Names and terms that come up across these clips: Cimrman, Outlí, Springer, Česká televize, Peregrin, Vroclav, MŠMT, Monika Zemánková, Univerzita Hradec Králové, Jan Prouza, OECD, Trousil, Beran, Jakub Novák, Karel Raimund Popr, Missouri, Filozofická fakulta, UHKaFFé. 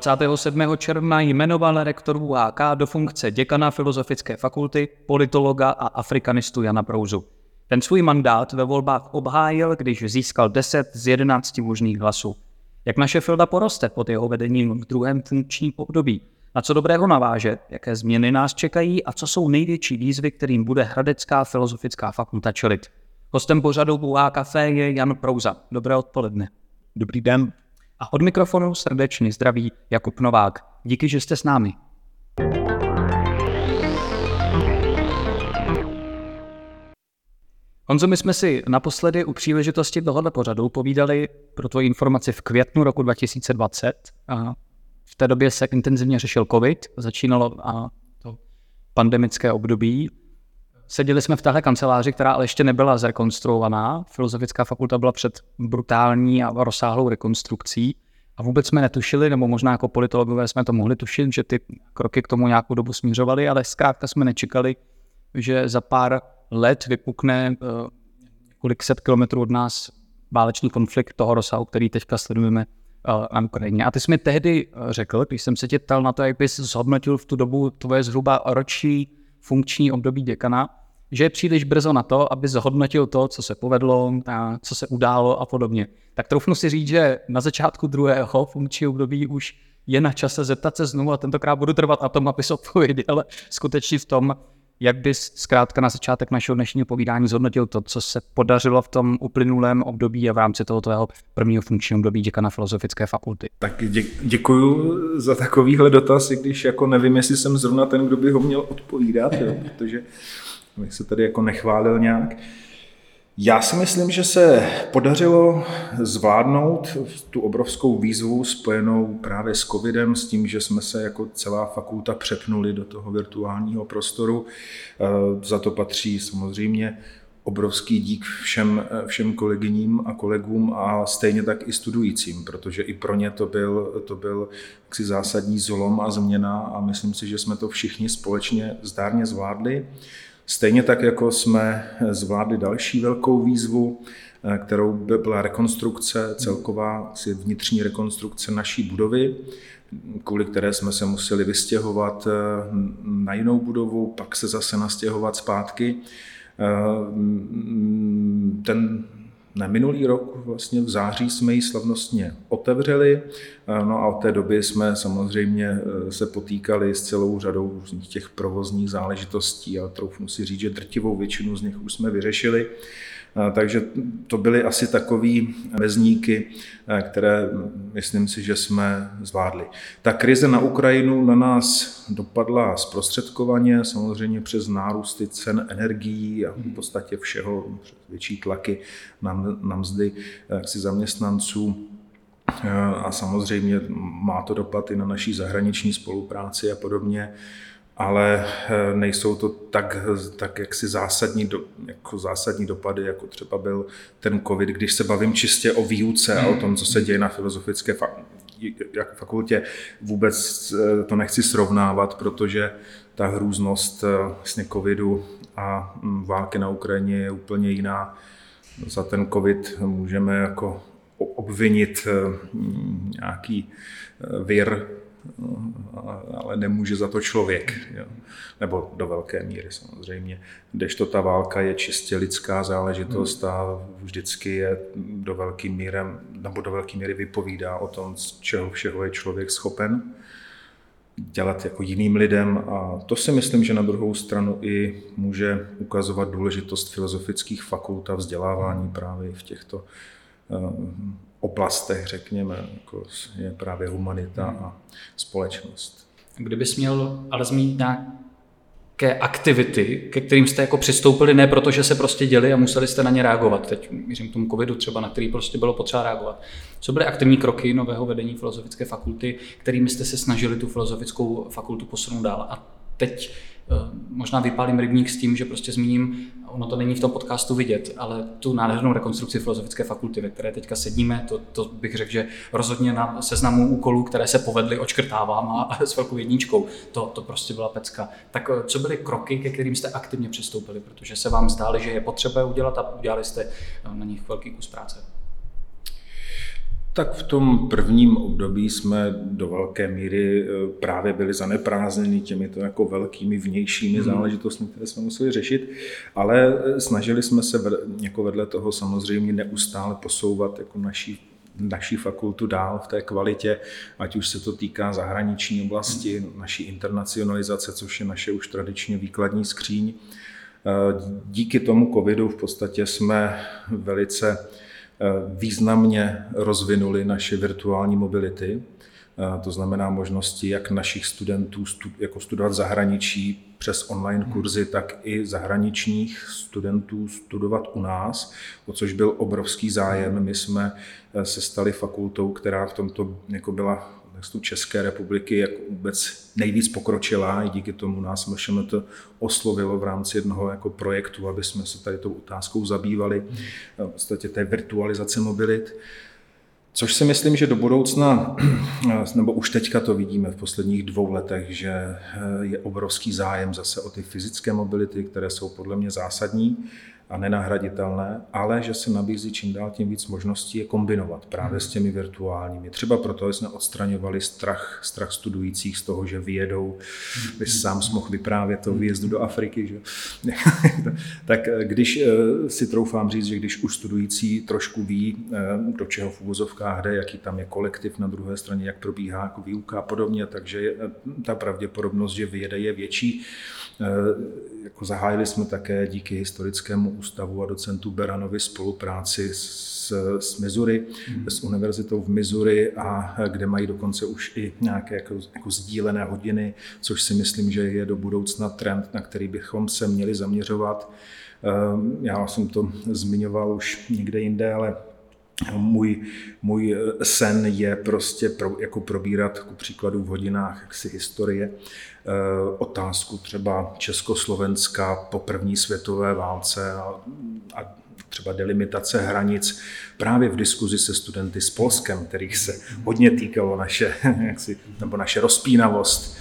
27. června jmenoval rektor UHK do funkce děkana Filozofické fakulty, politologa a afrikanistu Jana Prouzu. Ten svůj mandát ve volbách obhájil, když získal 10 z 11 možných hlasů. Jak naše Filda poroste pod jeho vedením v druhém funkčním období? Na co dobrého naváže? Jaké změny nás čekají? A co jsou největší výzvy, kterým bude Hradecká filozofická fakulta čelit? Hostem pořadu UHKaFFé je Jan Prouza. Dobré odpoledne. Dobrý den. A od mikrofonu srdečně zdraví Jakub Novák. Díky, že jste s námi. Honzo, my jsme si naposledy u příležitosti tohoto pořadu povídali pro tvoji informaci v květnu roku 2020. A v té době se intenzivně řešil covid, začínalo a to pandemické období. Seděli jsme v téhle kanceláři, která ale ještě nebyla zrekonstruovaná. Filozofická fakulta byla před brutální a rozsáhlou rekonstrukcí. A vůbec jsme netušili, nebo možná jako politologové jsme to mohli tušit, že ty kroky k tomu nějakou dobu smířovaly, ale zkrátka jsme nečekali, že za pár let vypukne několik set kilometrů od nás válečný konflikt toho rozsahu, který teďka sledujeme na Ukrajině. A ty jsi mi tehdy řekl, když jsem se tě ptal na to, jak bys zhodnotil v tu dobu tvoje zhruba roční funkční období děkana, že je příliš brzo na to, aby zhodnotil to, co se povedlo, a co se událo a podobně. Tak troufnu si říct, že na začátku druhého funkčního období už je na čase zeptat se znovu a tentokrát budu trvat na tom, aby se odpověděl, ale skutečně v tom, jak bys zkrátka na začátek našeho dnešního povídání zhodnotil to, co se podařilo v tom uplynulém období a v rámci toho tvého prvního funkčního období děkana Filozofické fakulty. Tak děkuju za takovýhle dotaz, i když jako nevím, jestli jsem zrovna ten, kdo by ho měl odpovídat, jo, protože bych se tady jako nechválil nějak. Já si myslím, že se podařilo zvládnout tu obrovskou výzvu spojenou právě s covidem, s tím, že jsme se jako celá fakulta přepnuli do toho virtuálního prostoru. Za to patří samozřejmě obrovský dík všem kolegyním a kolegům a stejně tak i studujícím, protože i pro ně to byl jaksi zásadní zlom a změna a myslím si, že jsme to všichni společně zdárně zvládli. Stejně tak, jako jsme zvládli další velkou výzvu, kterou byla rekonstrukce, celková vnitřní rekonstrukce naší budovy, kvůli které jsme se museli vystěhovat na jinou budovu, pak se zase nastěhovat zpátky. Minulý rok vlastně v září jsme ji slavnostně otevřeli, no a od té doby jsme samozřejmě se potýkali s celou řadou těch provozních záležitostí a troufnu si říct, že drtivou většinu z nich už jsme vyřešili. Takže to byly asi takový mezníky, které myslím si, že jsme zvládli. Ta krize na Ukrajinu na nás dopadla zprostředkovaně, samozřejmě přes nárůsty cen energií a v podstatě všeho, větší tlaky na mzdy zaměstnanců. A samozřejmě má to dopad i na naší zahraniční spolupráci a podobně. Ale nejsou to tak jaksi zásadní dopady, jako třeba byl ten covid, když se bavím čistě o výuce a o tom, co se děje na filozofické fakultě. Vůbec to nechci srovnávat, protože ta hrůznost vlastně covidu a války na Ukrajině je úplně jiná. Za ten covid můžeme jako obvinit nějaký vir, ale nemůže za to člověk, jo. Nebo do velké míry samozřejmě, kdežto ta válka je čistě lidská záležitost a vždycky je do velké míry vypovídá o tom, čeho všeho je člověk schopen dělat jako jiným lidem a to si myslím, že na druhou stranu i může ukazovat důležitost filozofických fakult a vzdělávání právě v těchto oblastech, řekněme, jako je právě humanita a společnost. Kdybys měl ale zmínit nějaké aktivity, ke kterým jste jako přistoupili, ne protože se prostě děli a museli jste na ně reagovat, teď mířím k tomu covidu třeba, na který prostě bylo potřeba reagovat. Co byly aktivní kroky nového vedení Filozofické fakulty, kterými jste se snažili tu Filozofickou fakultu posunout dál? A teď možná vypálím rybník s tím, že prostě zmíním, ono to není v tom podcastu vidět, ale tu nádhernou rekonstrukci Filozofické fakulty, ve které teďka sedíme, to bych řekl, že rozhodně na seznamu úkolů, které se povedly, odškrtávám a s velkou jedničkou. To prostě byla pecka. Tak co byly kroky, ke kterým jste aktivně přistoupili, protože se vám zdálo, že je potřeba udělat a udělali jste na nich velký kus práce? Tak v tom prvním období jsme do velké míry právě byli zaneprázdněni těmito jako velkými vnějšími záležitostmi, které jsme museli řešit, ale snažili jsme se jako vedle toho samozřejmě neustále posouvat jako naší fakultu dál v té kvalitě, ať už se to týká zahraniční oblasti, naší internacionalizace, což je naše už tradičně výkladní skříň. Díky tomu covidu v podstatě jsme velice významně rozvinuli naše virtuální mobility, to znamená možnosti jak našich studentů jako studovat zahraničí přes online kurzy, tak i zahraničních studentů studovat u nás, o což byl obrovský zájem. My jsme se stali fakultou, která v tomto jako byla České republiky jako vůbec nejvíc pokročila, i díky tomu nás MŠMT oslovilo v rámci jednoho jako projektu, aby jsme se tady tou otázkou zabývali, v podstatě té virtualizace mobilit. Což si myslím, že do budoucna, nebo už teďka to vidíme v posledních 2 letech, že je obrovský zájem zase o ty fyzické mobility, které jsou podle mě zásadní a nenahraditelné, ale že se nabízí čím dál tím víc možností je kombinovat právě s těmi virtuálními. Třeba proto jsme odstraňovali strach studujících z toho, že vyjedou, když sám jsi mohl vyprávět o výjezdu do Afriky. Že? Tak když si troufám říct, že když už studující trošku ví, do čeho v uvozovkách jde, jaký tam je kolektiv na druhé straně, jak probíhá jako výuka a podobně, takže ta pravděpodobnost, že vyjede, je větší. Jako zahájili jsme také díky historickému ústavu a docentu Beranovi spolupráci s Missouri, s univerzitou v Missouri, a kde mají dokonce už i nějaké jako sdílené hodiny, což si myslím, že je do budoucna trend, na který bychom se měli zaměřovat. Já jsem to zmiňoval už někde jinde, ale můj sen je prostě jako probírat ku příkladu v hodinách jaksi historie otázku třeba Československa po první světové válce a třeba delimitace hranic právě v diskuzi se studenty s Polskem, kterých se hodně týkalo naše rozpínavost.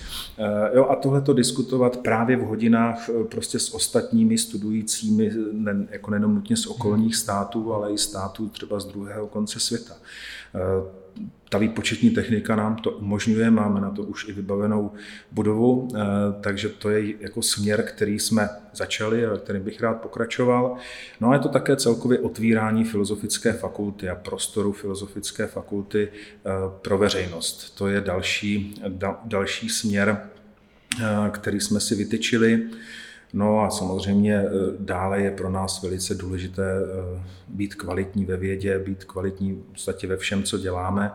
Jo, a tohleto diskutovat právě v hodinách prostě s ostatními studujícími, jako nejenom nutně z okolních států, ale i států třeba z druhého konce světa. Ta výpočetní technika nám to umožňuje, máme na to už i vybavenou budovu, takže to je jako směr, který jsme začali a kterým bych rád pokračoval. No a je to také celkově otvírání filozofické fakulty a prostoru filozofické fakulty pro veřejnost. To je další směr, který jsme si vytyčili. No a samozřejmě dále je pro nás velice důležité být kvalitní ve vědě, být kvalitní v podstatě ve všem, co děláme.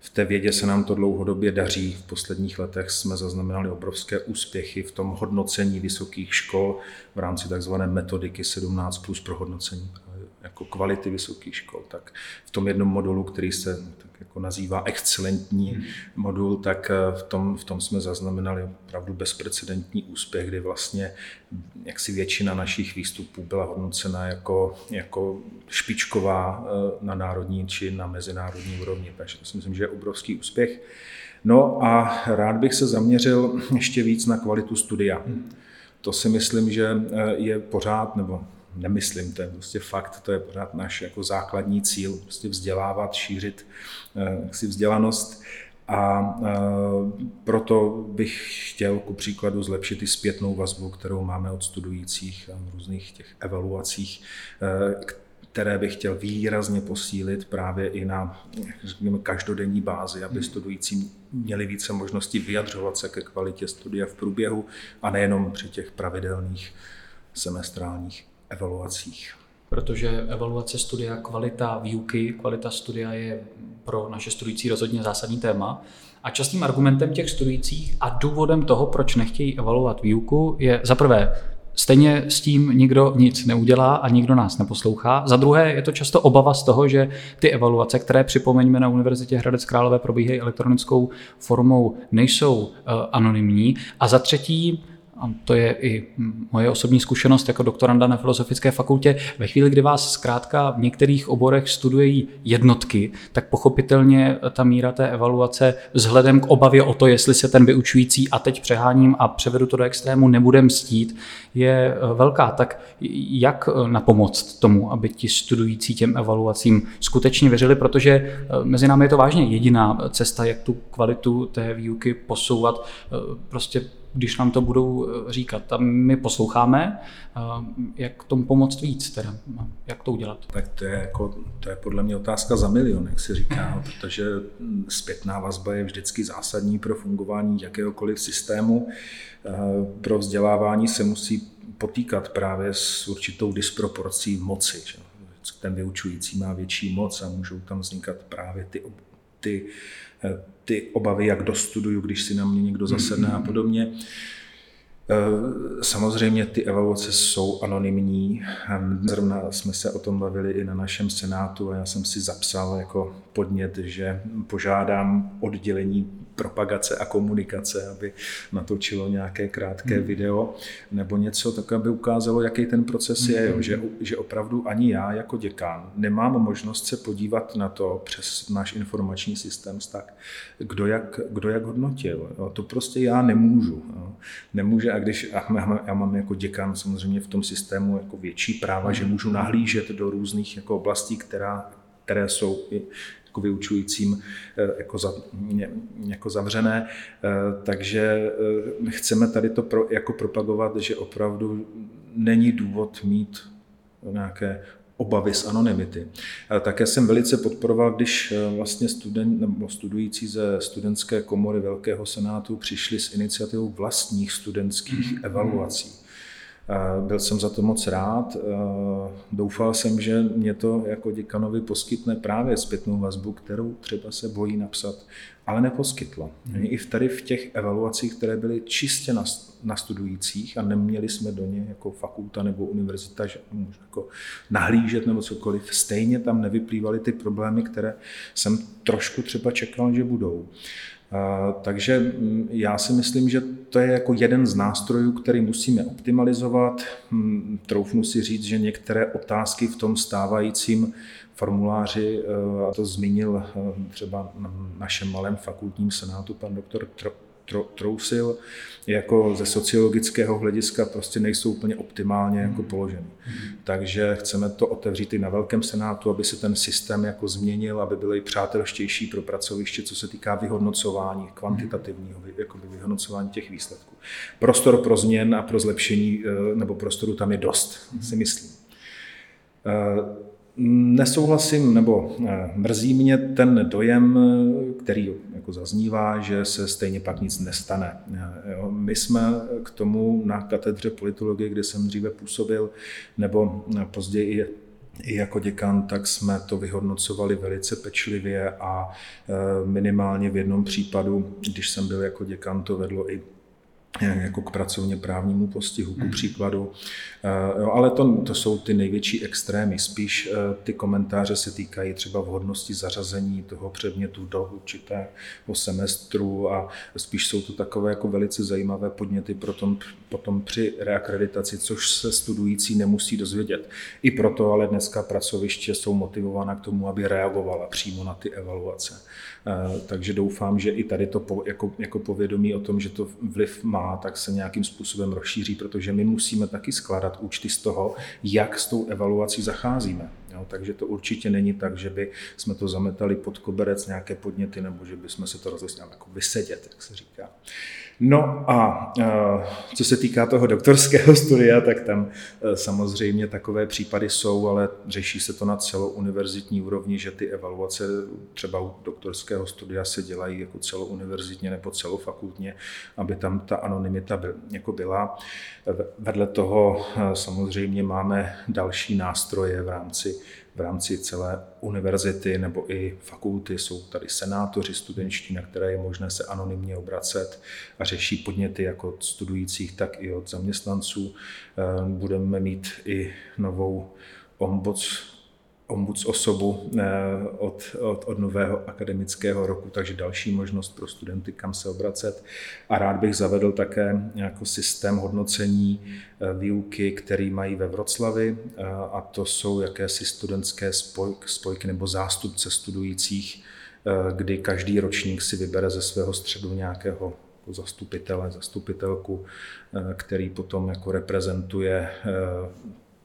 V té vědě se nám to dlouhodobě daří. V posledních letech jsme zaznamenali obrovské úspěchy v tom hodnocení vysokých škol v rámci takzvané metodiky 17+ pro hodnocení jako kvality vysokých škol. Tak v tom jednom modulu, který se tak jako nazývá excelentní modul, tak v tom jsme zaznamenali opravdu bezprecedentní úspěch, kdy vlastně jaksi většina našich výstupů byla hodnocena jako špičková na národní či na mezinárodní úrovni. Takže to si myslím, že je obrovský úspěch. No a rád bych se zaměřil ještě víc na kvalitu studia. To si myslím, že je pořád, nebo nemyslím, to je prostě fakt, to je pořád náš jako základní cíl, prostě vzdělávat, šířit si vzdělanost, a proto bych chtěl ku příkladu zlepšit i zpětnou vazbu, kterou máme od studujících a různých těch evaluacích, které bych chtěl výrazně posílit právě i na každodenní bázi, aby studující měli více možností vyjadřovat se ke kvalitě studia v průběhu a nejenom při těch pravidelných semestrálních evaluacích. Protože evaluace studia, kvalita výuky, kvalita studia je pro naše studující rozhodně zásadní téma. A častým argumentem těch studujících a důvodem toho, proč nechtějí evaluovat výuku, je za prvé, stejně s tím nikdo nic neudělá a nikdo nás neposlouchá. Za druhé je to často obava z toho, že ty evaluace, které připomeňme na Univerzitě Hradec Králové probíhají elektronickou formou, nejsou anonymní. A za třetí, a to je i moje osobní zkušenost jako doktoranda na Filozofické fakultě, ve chvíli, kdy vás zkrátka v některých oborech studují jednotky, tak pochopitelně ta míra té evaluace vzhledem k obavě o to, jestli se ten vyučující, a teď přeháním a převedu to do extrému, nebude mstít, je velká. Tak jak napomoct tomu, aby ti studující těm evaluacím skutečně věřili, protože mezi námi je to vážně jediná cesta, jak tu kvalitu té výuky posouvat, prostě když nám to budou říkat. A my posloucháme, jak tomu pomoct víc, teda, jak to udělat. Tak to je podle mě otázka za milion, jak se říká, protože zpětná vazba je vždycky zásadní pro fungování jakéhokoliv systému. Pro vzdělávání se musí potýkat právě s určitou disproporcí moci. Že? Ten vyučující má větší moc a můžou tam vznikat právě ty obavy, jak dostuduju, když si na mě někdo zasedne a podobně. Samozřejmě ty evaluace jsou anonymní. Zrovna jsme se o tom bavili i na našem senátu a já jsem si zapsal jako podnět, že požádám oddělení propagace a komunikace, aby natočilo nějaké krátké video nebo něco, tak aby ukázalo, jaký ten proces je. Jo. Že opravdu ani já jako děkán nemám možnost se podívat na to přes náš informační systém, tak kdo jak hodnotil. Jo. To prostě já nemůžu. Jo. Nemůže, a když já mám jako děkán samozřejmě v tom systému jako větší práva, že můžu nahlížet do různých jako oblastí, které jsou i jako vyučujícím jako zavřené, takže chceme tady to jako propagovat, že opravdu není důvod mít nějaké obavy z anonymity. Také jsem velice podporoval, když vlastně studující ze studentské komory Velkého senátu přišli s iniciativou vlastních studentských evaluací. Byl jsem za to moc rád. Doufal jsem, že mě to jako děkanovi poskytne právě zpětnou vazbu, kterou třeba se bojí napsat, ale neposkytlo. I tady v těch evaluacích, které byly čistě na studujících a neměli jsme do ně jako fakulta nebo univerzita, že můžu jako nahlížet nebo cokoliv, stejně tam nevyplývaly ty problémy, které jsem trošku třeba čekal, že budou. Takže já si myslím, že to je jako jeden z nástrojů, který musíme optimalizovat. Troufnu si říct, že některé otázky v tom stávajícím formuláři, a to zmínil třeba na našem malém fakultním senátu pan doktor Trousil, jako ze sociologického hlediska prostě nejsou úplně optimálně jako položeny. Takže chceme to otevřít i na Velkém senátu, aby se ten systém jako změnil, aby byl i přátelštější pro pracoviště, co se týká vyhodnocování, kvantitativního jako vyhodnocování těch výsledků. Prostor pro změn a pro zlepšení, nebo prostoru tam je dost, si myslím. Nesouhlasím, nebo mrzí mě ten dojem, který jako zaznívá, že se stejně pak nic nestane. My jsme k tomu na katedře politologie, kde jsem dříve působil, nebo později i jako děkan, tak jsme to vyhodnocovali velice pečlivě a minimálně v jednom případu, když jsem byl jako děkan, to vedlo i jako k pracovně právnímu postihu, ku příkladu. Jo, ale to jsou ty největší extrémy. Spíš ty komentáře se týkají třeba vhodnosti zařazení toho předmětu do určitého semestru a spíš jsou to takové jako velice zajímavé podněty potom při reakreditaci, což se studující nemusí dozvědět. I proto ale dneska pracoviště jsou motivována k tomu, aby reagovala přímo na ty evaluace. Takže doufám, že i tady to jako povědomí o tom, že to vliv má, tak se nějakým způsobem rozšíří, protože my musíme taky skládat účty z toho, jak s tou evaluací zacházíme. Jo, takže to určitě není tak, že by jsme to zametali pod koberec nějaké podněty, nebo že by jsme se to rozhodli jako vysedět, jak se říká. No a co se týká toho doktorského studia, tak tam samozřejmě takové případy jsou, ale řeší se to na celouniverzitní úrovni, že ty evaluace třeba u doktorského studia se dělají jako celouniverzitně nebo celofakultně, aby tam ta anonymita jako byla. Vedle toho samozřejmě máme další nástroje v rámci celé univerzity nebo i fakulty. Jsou tady senátoři studenčtí, na které je možné se anonymně obracet a řeší podněty jak od studujících, tak i od zaměstnanců. Budeme mít i novou ombudsosobu od nového akademického roku, takže další možnost pro studenty, kam se obracet. A rád bych zavedl také jako systém hodnocení výuky, který mají ve Vroclavi, a to jsou jakési studentské spojky nebo zástupce studujících, kdy každý ročník si vybere ze svého středu nějakého zastupitele, zastupitelku, který potom jako reprezentuje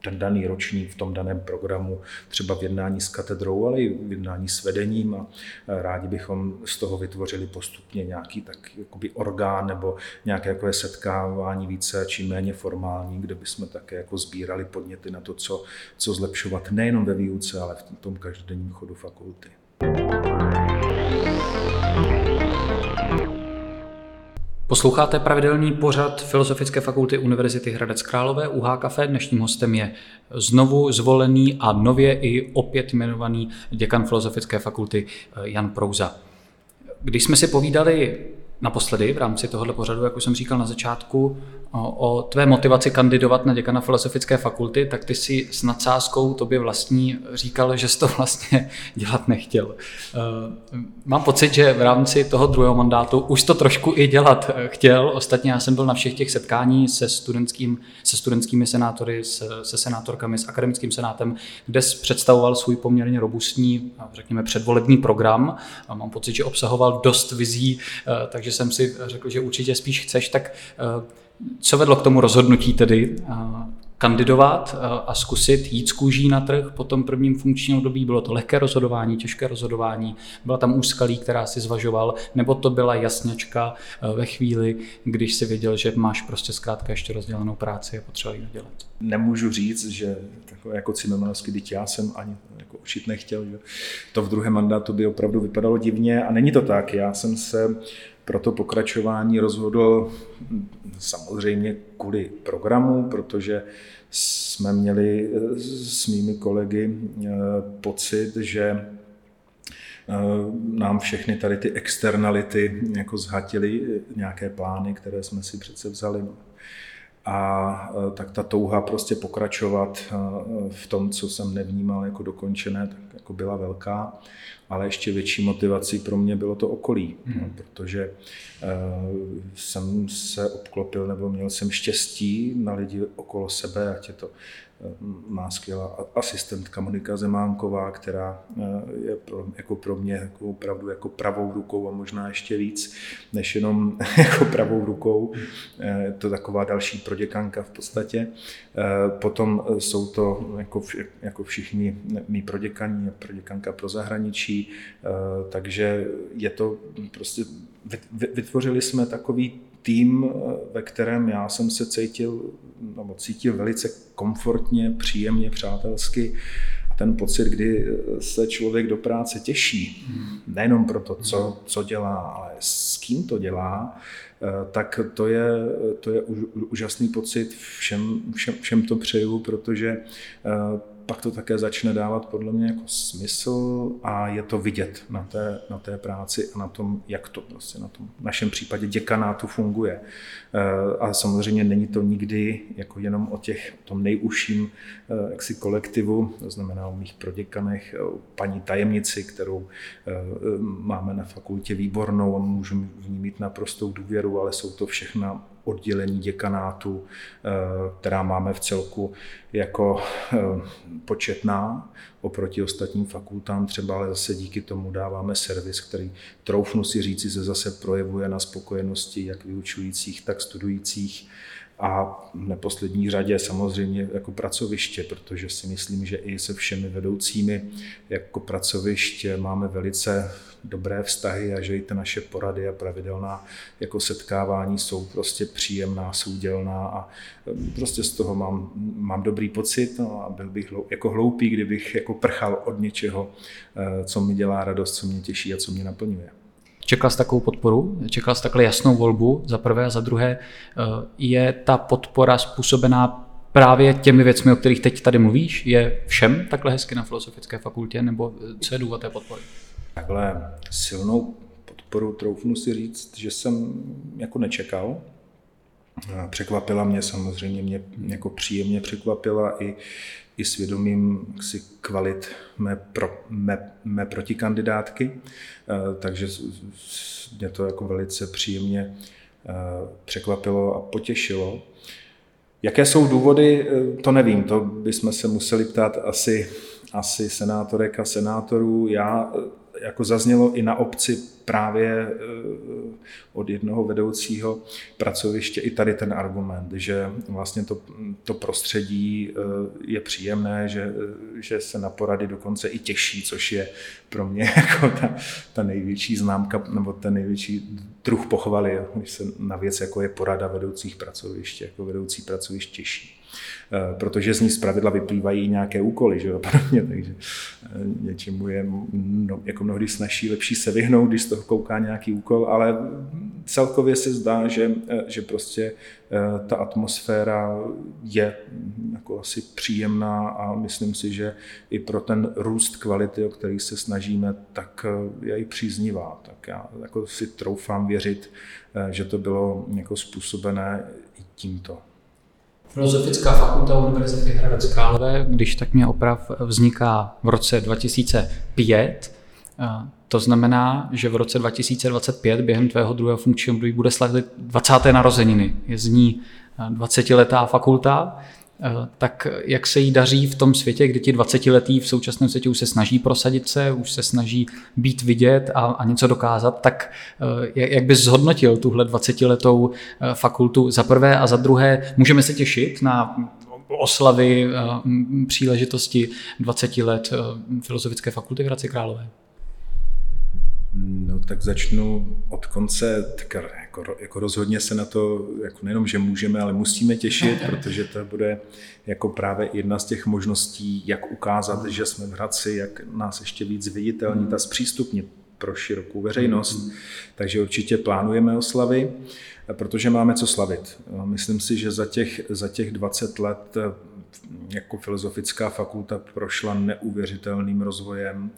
ten daný ročník v tom daném programu, třeba v jednání s katedrou, ale i v jednání s vedením, a rádi bychom z toho vytvořili postupně nějaký tak jakoby orgán nebo nějaké jako setkávání více či méně formální, kde bychom také jako sbírali podněty na to, co zlepšovat nejenom ve výuce, ale v tom každodenním chodu fakulty. Posloucháte pravidelný pořad Filozofické fakulty Univerzity Hradec Králové UHKaFFé. Dnešním hostem je znovu zvolený a nově i opět jmenovaný děkan Filozofické fakulty Jan Prouza. Když jsme si povídali naposledy v rámci tohoto pořadu, jak už jsem říkal na začátku, o tvé motivaci kandidovat na děkana Filozofické fakulty, tak ty si s nadsázkou tobě vlastní říkal, že jsi to vlastně dělat nechtěl. Mám pocit, že v rámci toho druhého mandátu už to trošku i dělat chtěl. Ostatně já jsem byl na všech těch setkání se studentskými senátory, se senátorkami, s akademickým senátem, kde jsi představoval svůj poměrně robustní, řekněme, předvolební program. Mám pocit, že obsahoval dost vizí, takže jsem si řekl, že určitě spíš chceš. Tak co vedlo k tomu rozhodnutí tedy kandidovat a zkusit jít z kůží na trh po tom prvním funkčním období? Bylo to lehké rozhodování, těžké rozhodování? Byla tam úskalí, která si zvažoval? Nebo to byla jasněčka ve chvíli, když si věděl, že máš prostě zkrátka ještě rozdělanou práci a potřeba ji udělat? Nemůžu říct, že takové jako cimemanovský, byť já jsem ani jako učit nechtěl, že to v druhém mandátu by opravdu vypadalo divně, a není to tak. Já jsem se proto pokračování rozhodl samozřejmě kvůli programu, protože jsme měli s mými kolegy pocit, že nám všechny tady ty externality jako zhatily nějaké plány, které jsme si přece vzali. A tak ta touha prostě pokračovat v tom, co jsem nevnímal jako dokončené, tak jako byla velká, ale ještě větší motivací pro mě bylo to okolí, protože jsem se obklopil, nebo měl jsem štěstí na lidi okolo sebe, ať je to má skvělá asistentka Monika Zemánková, která je pro mě jako opravdu jako pravou rukou, a možná ještě víc než jenom jako pravou rukou. Je to taková další proděkanka v podstatě. Potom jsou to jako všichni mý proděkaní, proděkanka pro zahraničí, takže je to prostě, vytvořili jsme takový tým, ve kterém já jsem se cítil velice komfortně, příjemně, přátelsky. A ten pocit, kdy se člověk do práce těší, nejenom pro to, co dělá, ale s kým to dělá, tak to je úžasný pocit. Všem to přeju, protože pak to také začne dávat podle mě jako smysl, a je to vidět na té práci a na tom, jak to prostě na tom našem případě děkanátu funguje. A samozřejmě není to nikdy jako jenom o tom nejužším jaksi kolektivu, to znamená o mých proděkanech, o paní tajemnici, kterou máme na fakultě výbornou a můžu v ní mít naprostou důvěru, ale jsou to všechna oddělení děkanátu, která máme v celku jako početná oproti ostatním fakultám třeba, ale zase díky tomu dáváme servis, který, troufnu si říci, se zase projevuje na spokojenosti jak vyučujících, tak studujících, a v neposlední řadě samozřejmě jako pracoviště, protože si myslím, že i se všemi vedoucími jako pracoviště máme velice dobré vztahy, a že i ty naše porady a pravidelná jako setkávání jsou prostě příjemná, soudělná, a prostě z toho mám dobrý pocit, a byl bych jako hloupý, kdybych jako prchal od něčeho, co mi dělá radost, co mě těší a co mě naplňuje. Čekal jsi takovou podporu, čekal jsi takhle jasnou volbu, za prvé, a za druhé, je ta podpora způsobená právě těmi věcmi, o kterých teď tady mluvíš? Je všem takhle hezky na Filozofické fakultě, nebo co je důvod té podpory? Takhle silnou podporu, troufnu si říct, že jsem jako nečekal. Překvapila mě samozřejmě, mě jako příjemně překvapila i i svědomím kvalit mé protikandidátky, takže mě to jako velice příjemně překvapilo a potěšilo. Jaké jsou důvody, to nevím, to bychom se museli ptát asi senátorek a senátorů. Já, jako zaznělo i na obci právě od jednoho vedoucího pracoviště i tady ten argument, že vlastně to prostředí je příjemné, že se na porady dokonce i těší, což je pro mě jako ta největší známka nebo ten největší druh pochvaly, když se na věc, jako je porada vedoucích pracovišť, jako vedoucí pracovišť těší. Protože z ní zpravidla vyplývají nějaké úkoly, že jo, podobně, takže něčemu je jako mnohdy snaží lepší se vyhnout, když z toho kouká nějaký úkol, ale celkově se zdá, že prostě ta atmosféra je jako asi příjemná a myslím si, že i pro ten růst kvality, o který se snažíme, tak je i příznivá. Tak já jako si troufám věřit, že to bylo jako způsobené i tímto. Filozofická fakulta Univerzity Hradec Králové, když tak mě oprav, vzniká v roce 2005. To znamená, že v roce 2025 během tvého druhého funkčního období bude slavit 20. narozeniny. Je z ní 20letá fakulta. Tak jak se jí daří v tom světě, kdy ti 20letí v současném světě už se snaží prosadit se, už se snaží být vidět a něco dokázat, tak jak bys zhodnotil tuhle 20letou fakultu za prvé a za druhé? Můžeme se těšit na oslavy příležitosti 20 let Filozofické fakulty v Hradci Králové? No tak začnu od konce, tak jako rozhodně se na to jako nejenom, že můžeme, ale musíme těšit, protože to bude jako právě jedna z těch možností, jak ukázat, že jsme v Hradci, jak nás ještě víc viditelnit a zpřístupnit pro širokou veřejnost. Takže určitě plánujeme oslavy, protože máme co slavit. Myslím si, že za těch 20 let jako Filozofická fakulta prošla neuvěřitelným rozvojem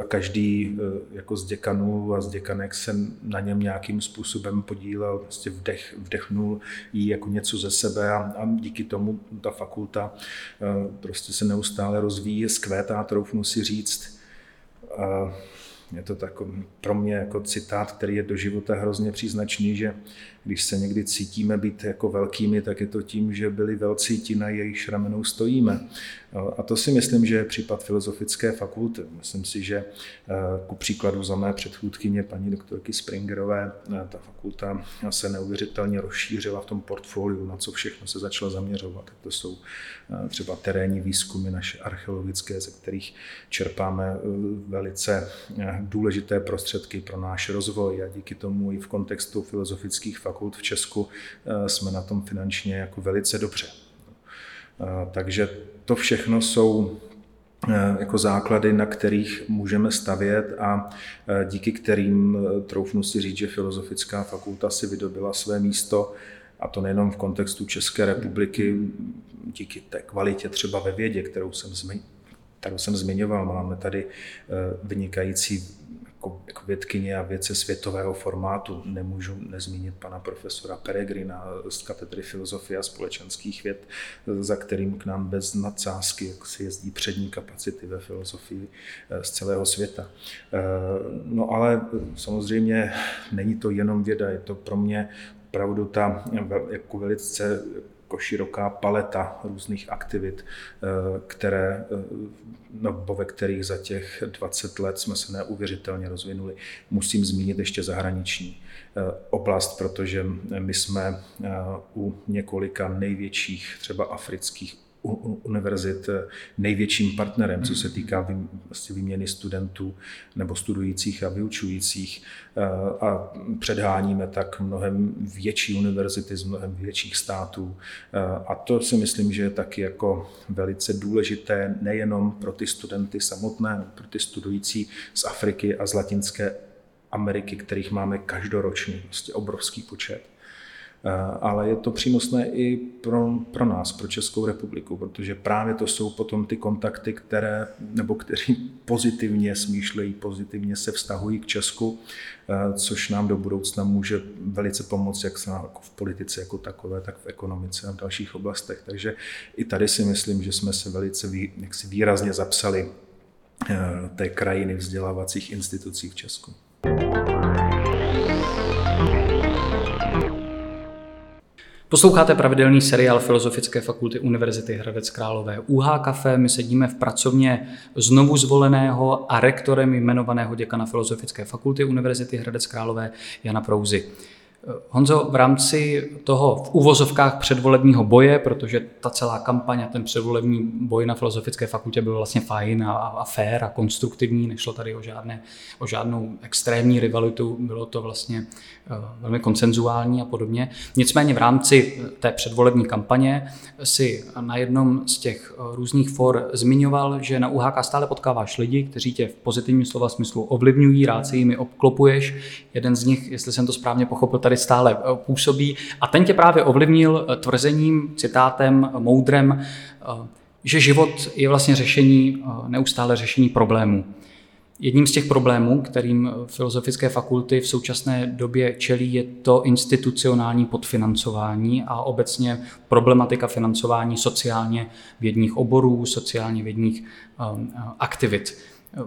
a každý jako z děkanů a z děkanek se na něm nějakým způsobem podílel, prostě vdechnul jí jako něco ze sebe a díky tomu ta fakulta prostě se neustále rozvíjí, zkvétá, troufnu si říct. Je to takový pro mě jako citát, který je do života hrozně příznačný, že když se někdy cítíme být jako velkými, tak je to tím, že byli velcí ti, na jejich ramenou stojíme. A to si myslím, že je případ Filozofické fakulty. Myslím si, že ku příkladu za mé předchůdkyně paní doktorky Springerové, ta fakulta se neuvěřitelně rozšířila v tom portfoliu, na co všechno se začala zaměřovat. To jsou třeba terénní výzkumy naše archeologické, ze kterých čerpáme velice důležité prostředky pro náš rozvoj a díky tomu i v kontextu filozofických fakult v Česku jsme na tom finančně jako velice dobře. Takže to všechno jsou jako základy, na kterých můžeme stavět a díky kterým troufnu si říct, že Filozofická fakulta si vydobila své místo, a to nejenom v kontextu České republiky, díky té kvalitě třeba ve vědě, kterou jsem zmiňoval. Máme tady vynikající jako vědkyně a vědce světového formátu. Nemůžu nezmínit pana profesora Peregrina z katedry filozofie a společenských věd, za kterým k nám bez nadsázky jak si jezdí přední kapacity ve filozofii z celého světa. No ale samozřejmě není to jenom věda, je to pro mě opravdu ta jako velice široká paleta různých aktivit, ve kterých za těch 20 let jsme se neuvěřitelně rozvinuli. Musím zmínit ještě zahraniční oblast, protože my jsme u několika největších, třeba afrických univerzit, největším partnerem, co se týká výměny studentů nebo studujících a vyučujících, a předháníme tak mnohem větší univerzity z mnohem větších států. A to si myslím, že je taky jako velice důležité nejenom pro ty studenty samotné, pro ty studující z Afriky a z Latinské Ameriky, kterých máme každoročně prostě obrovský počet. ale je to přínosné i pro nás, pro Českou republiku, protože právě to jsou potom ty kontakty, kteří pozitivně smýšlejí, pozitivně se vztahují k Česku, což nám do budoucna může velice pomoct, jak jako v politice jako takové, tak v ekonomice a v dalších oblastech. Takže i tady si myslím, že jsme se velice výrazně zapsali té krajiny vzdělávacích institucí v Česku. Posloucháte pravidelný seriál Filozofické fakulty Univerzity Hradec Králové UHKaFFé. My sedíme v pracovně znovu zvoleného a rektorem jmenovaného děkana Filozofické fakulty Univerzity Hradec Králové Jana Prouzy. Honzo, v rámci toho v uvozovkách předvolebního boje, protože ta celá kampaň a ten předvolební boj na Filozofické fakultě byl vlastně fajn a fair a konstruktivní, nešlo tady o žádnou extrémní rivalitu, bylo to vlastně velmi konsenzuální a podobně. Nicméně v rámci té předvolební kampaně si na jednom z těch různých for zmiňoval, že na UHK stále potkáváš lidi, kteří tě v pozitivním slova smyslu ovlivňují, rád se jimi obklopuješ. Jeden z nich, jestli jsem to správně pochopil, tady stále působí a ten tě právě ovlivnil tvrzením, citátem, moudrem, že život je vlastně neustále řešení problémů. Jedním z těch problémů, kterým Filozofické fakulty v současné době čelí, je to institucionální podfinancování a obecně problematika financování sociálně vědních oborů, sociálně vědních aktivit.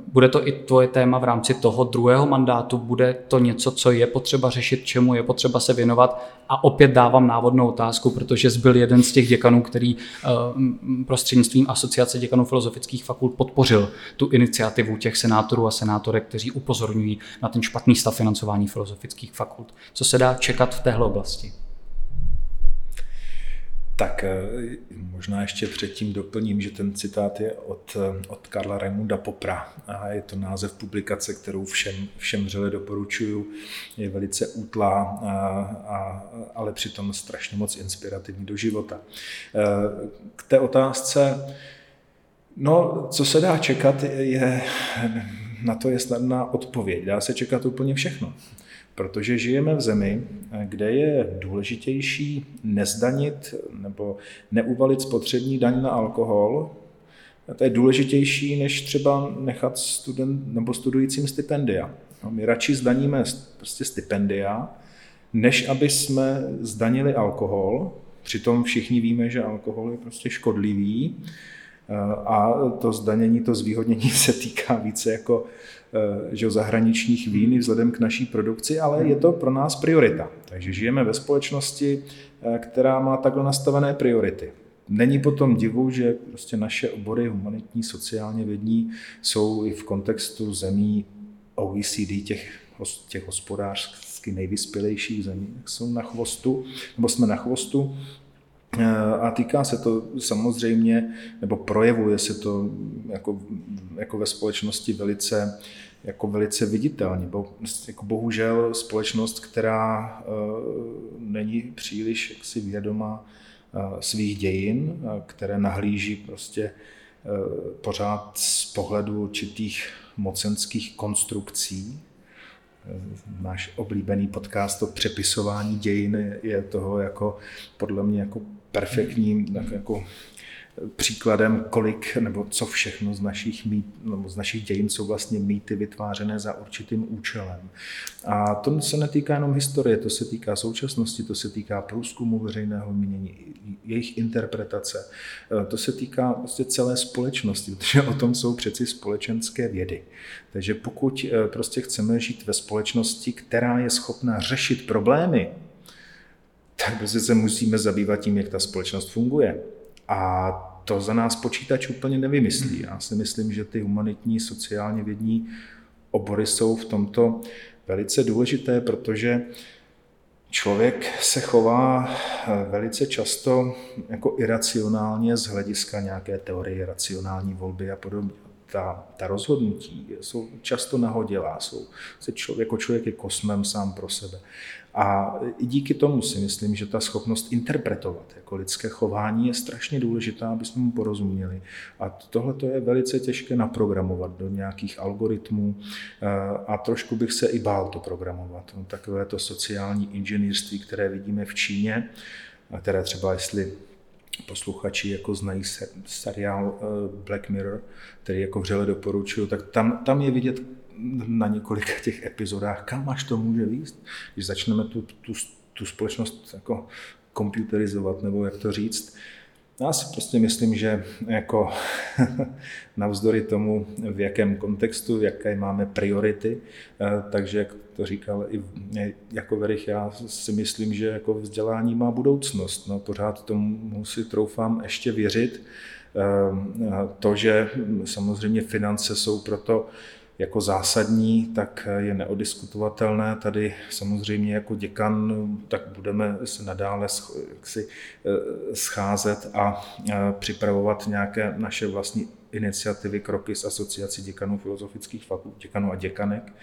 Bude to i tvoje téma v rámci toho druhého mandátu, bude to něco, co je potřeba řešit, čemu je potřeba se věnovat a opět dávám návodnou otázku, protože jsi byl jeden z těch děkanů, který prostřednictvím Asociace děkanů filozofických fakult podpořil tu iniciativu těch senátorů a senátorek, kteří upozorňují na ten špatný stav financování filozofických fakult. Co se dá čekat v téhle oblasti? Tak možná ještě předtím doplním, že ten citát je od Karla Raimunda Popra a je to název publikace, kterou všem vřele doporučuju. Je velice útlá, ale přitom strašně moc inspirativní do života. K té otázce, co se dá čekat, na to je snadná odpověď. Dá se čekat úplně všechno. Protože žijeme v zemi, kde je důležitější nezdanit nebo neuvalit spotřební daň na alkohol. To je důležitější, než třeba nechat studujícím stipendia. My radši zdaníme prostě stipendia, než aby jsme zdanili alkohol. Přitom všichni víme, že alkohol je prostě škodlivý. A to zdanění, to zvýhodnění se týká více jako zahraničních vín vzhledem k naší produkci, ale je to pro nás priorita. Takže žijeme ve společnosti, která má takhle nastavené priority. Není potom divu, že prostě naše obory humanitní, sociálně vědní jsou i v kontextu zemí OECD, těch hospodářsky nejvyspělejších zemí, jsou na chvostu, nebo jsme na chvostu. A týká se to samozřejmě, nebo projevuje se to jako ve společnosti velice viditelně. Bohužel společnost, která není příliš vědomá svých dějin, které nahlíží prostě pořád z pohledu určitých mocenských konstrukcí. Náš oblíbený podcast o přepisování dějin je toho podle mě perfektním příkladem, kolik nebo co všechno z našich dějin jsou vlastně mýty vytvářené za určitým účelem. A to se netýká jenom historie, to se týká současnosti, to se týká průzkumu veřejného mínění, jejich interpretace, to se týká prostě celé společnosti, protože o tom jsou přeci společenské vědy. Takže pokud prostě chceme žít ve společnosti, která je schopná řešit problémy, tak prostě se musíme zabývat tím, jak ta společnost funguje. A to za nás počítač úplně nevymyslí. Já si myslím, že ty humanitní, sociálně vědní obory jsou v tomto velice důležité, protože člověk se chová velice často iracionálně z hlediska nějaké teorie racionální volby a podobně. ta rozhodnutí jsou často nahodilá, jako člověk je kosmem sám pro sebe. A díky tomu si myslím, že ta schopnost interpretovat jako lidské chování je strašně důležitá, aby jsme mu porozuměli. A tohle to je velice těžké naprogramovat do nějakých algoritmů a trošku bych se i bál to programovat. No, takové to sociální inženýrství, které vidíme v Číně, které třeba jestli posluchači jako znají seriál Black Mirror, který jako vřele doporučuju, tak tam je vidět na několika těch epizodách, kam až to může výjít, když začneme tu společnost jako komputerizovat, nebo jak to říct. Já si prostě myslím, že jako navzdory tomu, v jakém kontextu, jaké máme priority, takže jak to říkal i Jakoverich, já si myslím, že jako vzdělání má budoucnost. No, pořád tomu si troufám ještě věřit. To, že samozřejmě finance jsou proto jako zásadní, tak je neodiskutovatelné. Tady samozřejmě jako děkan, tak budeme se nadále scházet a připravovat nějaké naše vlastní iniciativy, kroky s asociací děkanů filozofických fakult, děkanů a děkanek.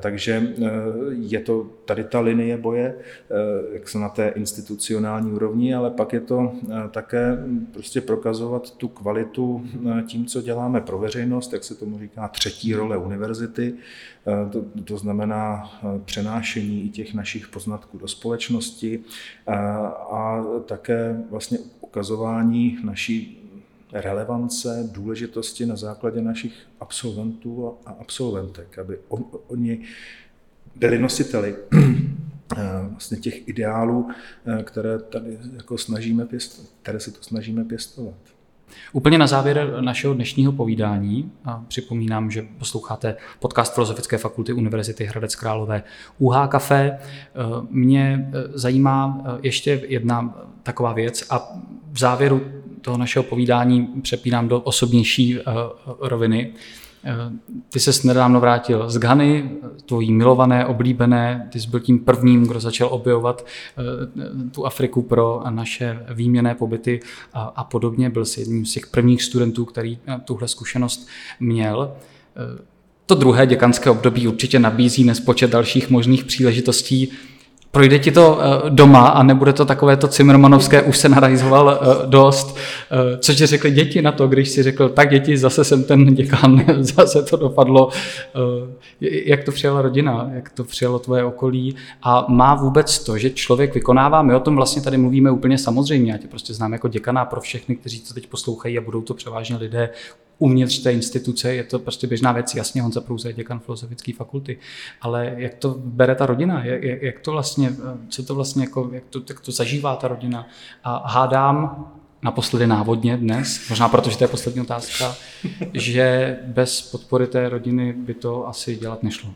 Takže je to tady ta linie boje, jak se na té institucionální úrovni, ale pak je to také prostě prokazovat tu kvalitu tím, co děláme pro veřejnost, jak se tomu říká třetí role univerzity, to znamená přenášení i těch našich poznatků do společnosti a také vlastně ukazování naší relevance, důležitosti na základě našich absolventů a absolventek, aby oni byli nositeli vlastně těch ideálů, které tady jako se to snažíme pěstovat. Úplně na závěr našeho dnešního povídání a připomínám, že posloucháte podcast Filozofické fakulty Univerzity Hradec Králové UHKaFFé. Mě zajímá ještě jedna taková věc a v závěru toho našeho povídání přepínám do osobnější roviny. Ty ses nedávno vrátil z Ghany, tvojí milované, oblíbené, ty jsi byl tím prvním, kdo začal objevovat tu Afriku pro naše výměnné pobyty a podobně. Byl jsi jedním z těch prvních studentů, který tuhle zkušenost měl. To druhé děkanské období určitě nabízí nespočet dalších možných příležitostí. Projde ti to doma a nebude to takové to cimrmanovské, už se narajzoval dost. Co ti řekli děti na to, když si řekl, tak děti, zase jsem ten děkan, zase to dopadlo. Jak to přijala rodina, jak to přijalo tvoje okolí a má vůbec to, že člověk vykonává, my o tom vlastně tady mluvíme úplně samozřejmě, já tě prostě znám jako děkana pro všechny, kteří to teď poslouchají a budou to převážně lidé uvnitř té instituce, je to prostě běžná věc, jasně Honza Prouza je děkan Filozofické fakulty, ale jak to bere ta rodina, jak to vlastně, co to vlastně jako, jak to zažívá ta rodina a hádám naposledy návodně dnes, možná protože to je poslední otázka, že bez podpory té rodiny by to asi dělat nešlo.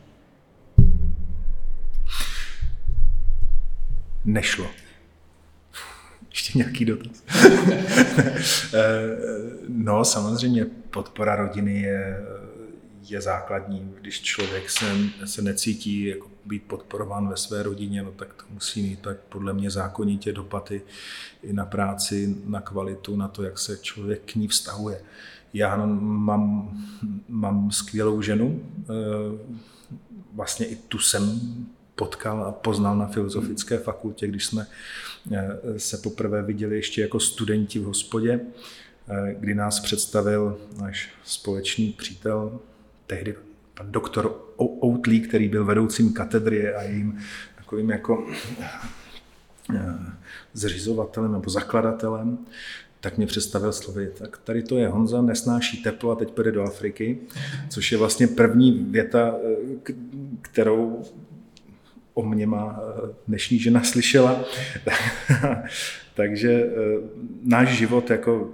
Nešlo. Ještě nějaký dotaz. No, samozřejmě podpora rodiny je základní. Když člověk se necítí jako být podporován ve své rodině, no tak to musí mít tak podle mě zákonitě dopady i na práci, na kvalitu, na to, jak se člověk k ní vztahuje. Já mám skvělou ženu, vlastně i tu jsem potkal a poznal na Filozofické fakultě, když jsme se poprvé viděli ještě jako studenti v hospodě, kdy nás představil náš společný přítel, tehdy pan doktor Outlí, který byl vedoucím katedry a jejím takovým jako zřizovatelem nebo zakladatelem, tak mě představil slovy, tak tady to je Honza, nesnáší teplo a teď půjde do Afriky, což je vlastně první věta, kterou o mě má dnešní žena slyšela. Takže náš život jako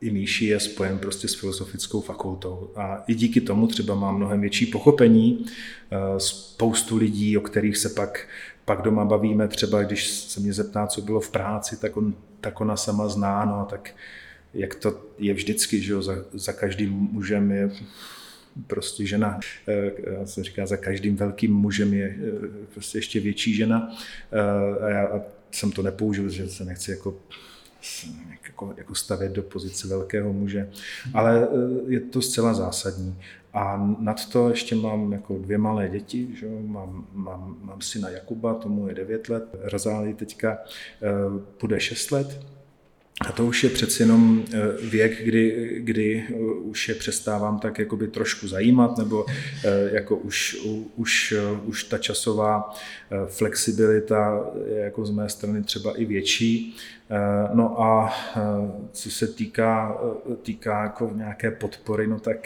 i Míši je spojen prostě s Filozofickou fakultou. A i díky tomu třeba mám mnohem větší pochopení. Spoustu lidí, o kterých se pak doma bavíme, třeba když se mě zeptá, co bylo v práci, tak ona sama zná, no, tak jak to je vždycky, že jo, za každým mužem je prostě žena, jak se říká, za každým velkým mužem je prostě ještě větší žena a já jsem to nepoužil, že se nechci jako jako stavět do pozice velkého muže, ale je to zcela zásadní. A nad to ještě mám jako 2 malé děti, že? Mám syna Jakuba, tomu je 9 let, Razáli teďka bude 6 let. A to už je přeci jenom věk, kdy už je přestávám tak jakoby trošku zajímat, nebo jako už ta časová flexibilita je jako z mé strany třeba i větší. No a co se týká jako nějaké podpory, no tak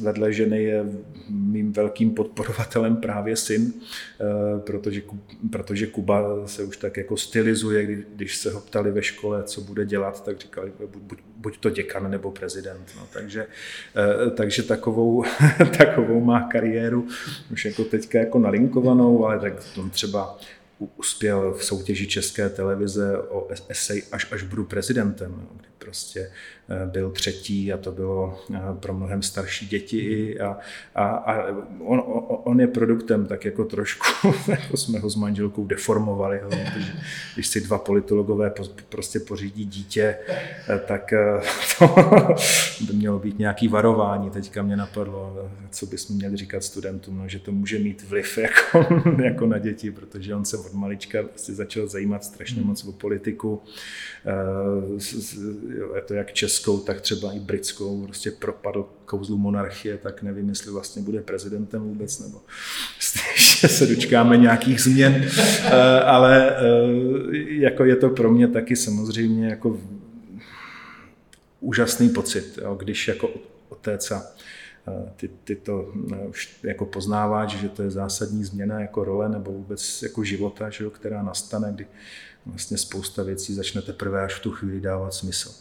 vedle ženy je mým velkým podporovatelem právě syn, protože Kuba se už tak jako stylizuje, když se ho ptali ve škole, co bude dělat, tak říkali, buď to děkan nebo prezident. No, takže takovou má kariéru, už jako teďka jako nalinkovanou, ale tak tom třeba uspěl v soutěži České televize o esej až budu prezidentem, kdy prostě byl 3. a to bylo pro mnohem starší děti a on je produktem tak jako trošku, jako jsme ho s manželkou deformovali, protože když si 2 politologové prostě pořídí dítě, tak to by mělo být nějaký varování. Teďka mě napadlo, co bychom měli říkat studentům, no, že to může mít vliv jako na děti, protože on se od malička prostě začal zajímat strašně moc o politiku. To jak českou, tak třeba i britskou, prostě propadl kouzlu monarchie, tak nevím, jestli vlastně bude prezidentem vůbec, nebo ještě se dočkáme nějakých změn, ale jako je to pro mě taky samozřejmě jako úžasný pocit, jo, když jako otéca ty to už jako poznáváš, že to je zásadní změna jako role nebo vůbec jako života, že, která nastane, kdy vlastně spousta věcí začne teprve až v tu chvíli dávat smysl.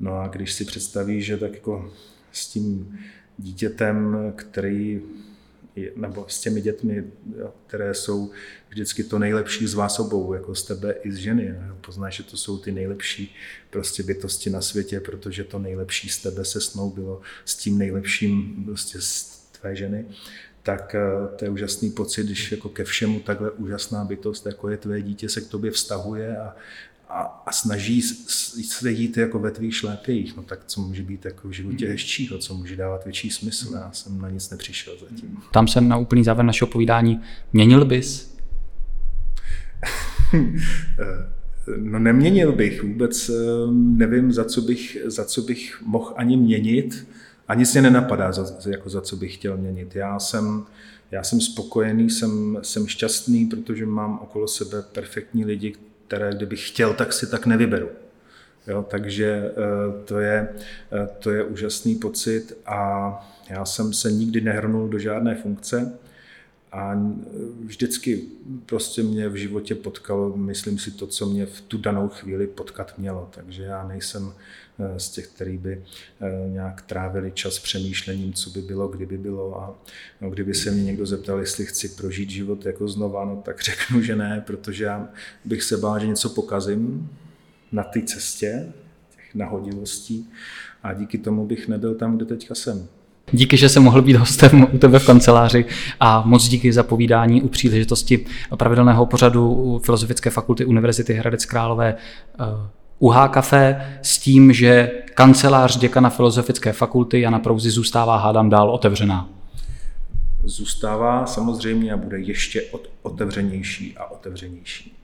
No a když si představíš, že tak jako s tím dítětem, nebo s těmi dětmi, které jsou vždycky to nejlepší z vás obou, jako z tebe i z ženy. Poznáš, že to jsou ty nejlepší prostě bytosti na světě, protože to nejlepší z tebe se snoubilo s tím nejlepším prostě z tvé ženy. Tak to je úžasný pocit, když jako ke všemu takhle úžasná bytost, jako je tvé dítě, se k tobě vztahuje a snaží se jít jako ve tvých šlépějích. No tak co může být jako v životě hezčího, co může dávat větší smysl. Já jsem na nic nepřišel zatím. Tam jsem na úplný závěr našeho povídání. Měnil bys? No neměnil bych vůbec. Nevím, za co bych mohl ani měnit. A nic mě nenapadá, za co bych chtěl měnit. Já jsem spokojený, jsem šťastný, protože mám okolo sebe perfektní lidi, které kdybych chtěl, tak si tak nevyberu. Jo, takže to je úžasný pocit a já jsem se nikdy nehrnul do žádné funkce a vždycky prostě mě v životě potkalo, myslím si, to, co mě v tu danou chvíli potkat mělo. Takže já nejsem z těch, který by nějak trávili čas přemýšlením, co by bylo, kdyby bylo. A no, kdyby se mě někdo zeptal, jestli chci prožít život jako znova, no, tak řeknu, že ne, protože já bych se bál, že něco pokazím na té cestě, těch nahodilostí a díky tomu bych nebyl tam, kde teďka jsem. Díky, že jsem mohl být hostem u tebe v kanceláři a moc díky za povídání u příležitosti pravidelného pořadu Filozofické fakulty Univerzity Hradec Králové UHKaFFé s tím, že kancelář děkana Filozofické fakulty Jana Prouzy zůstává, hádám, dál otevřená. Zůstává samozřejmě a bude ještě otevřenější a otevřenější.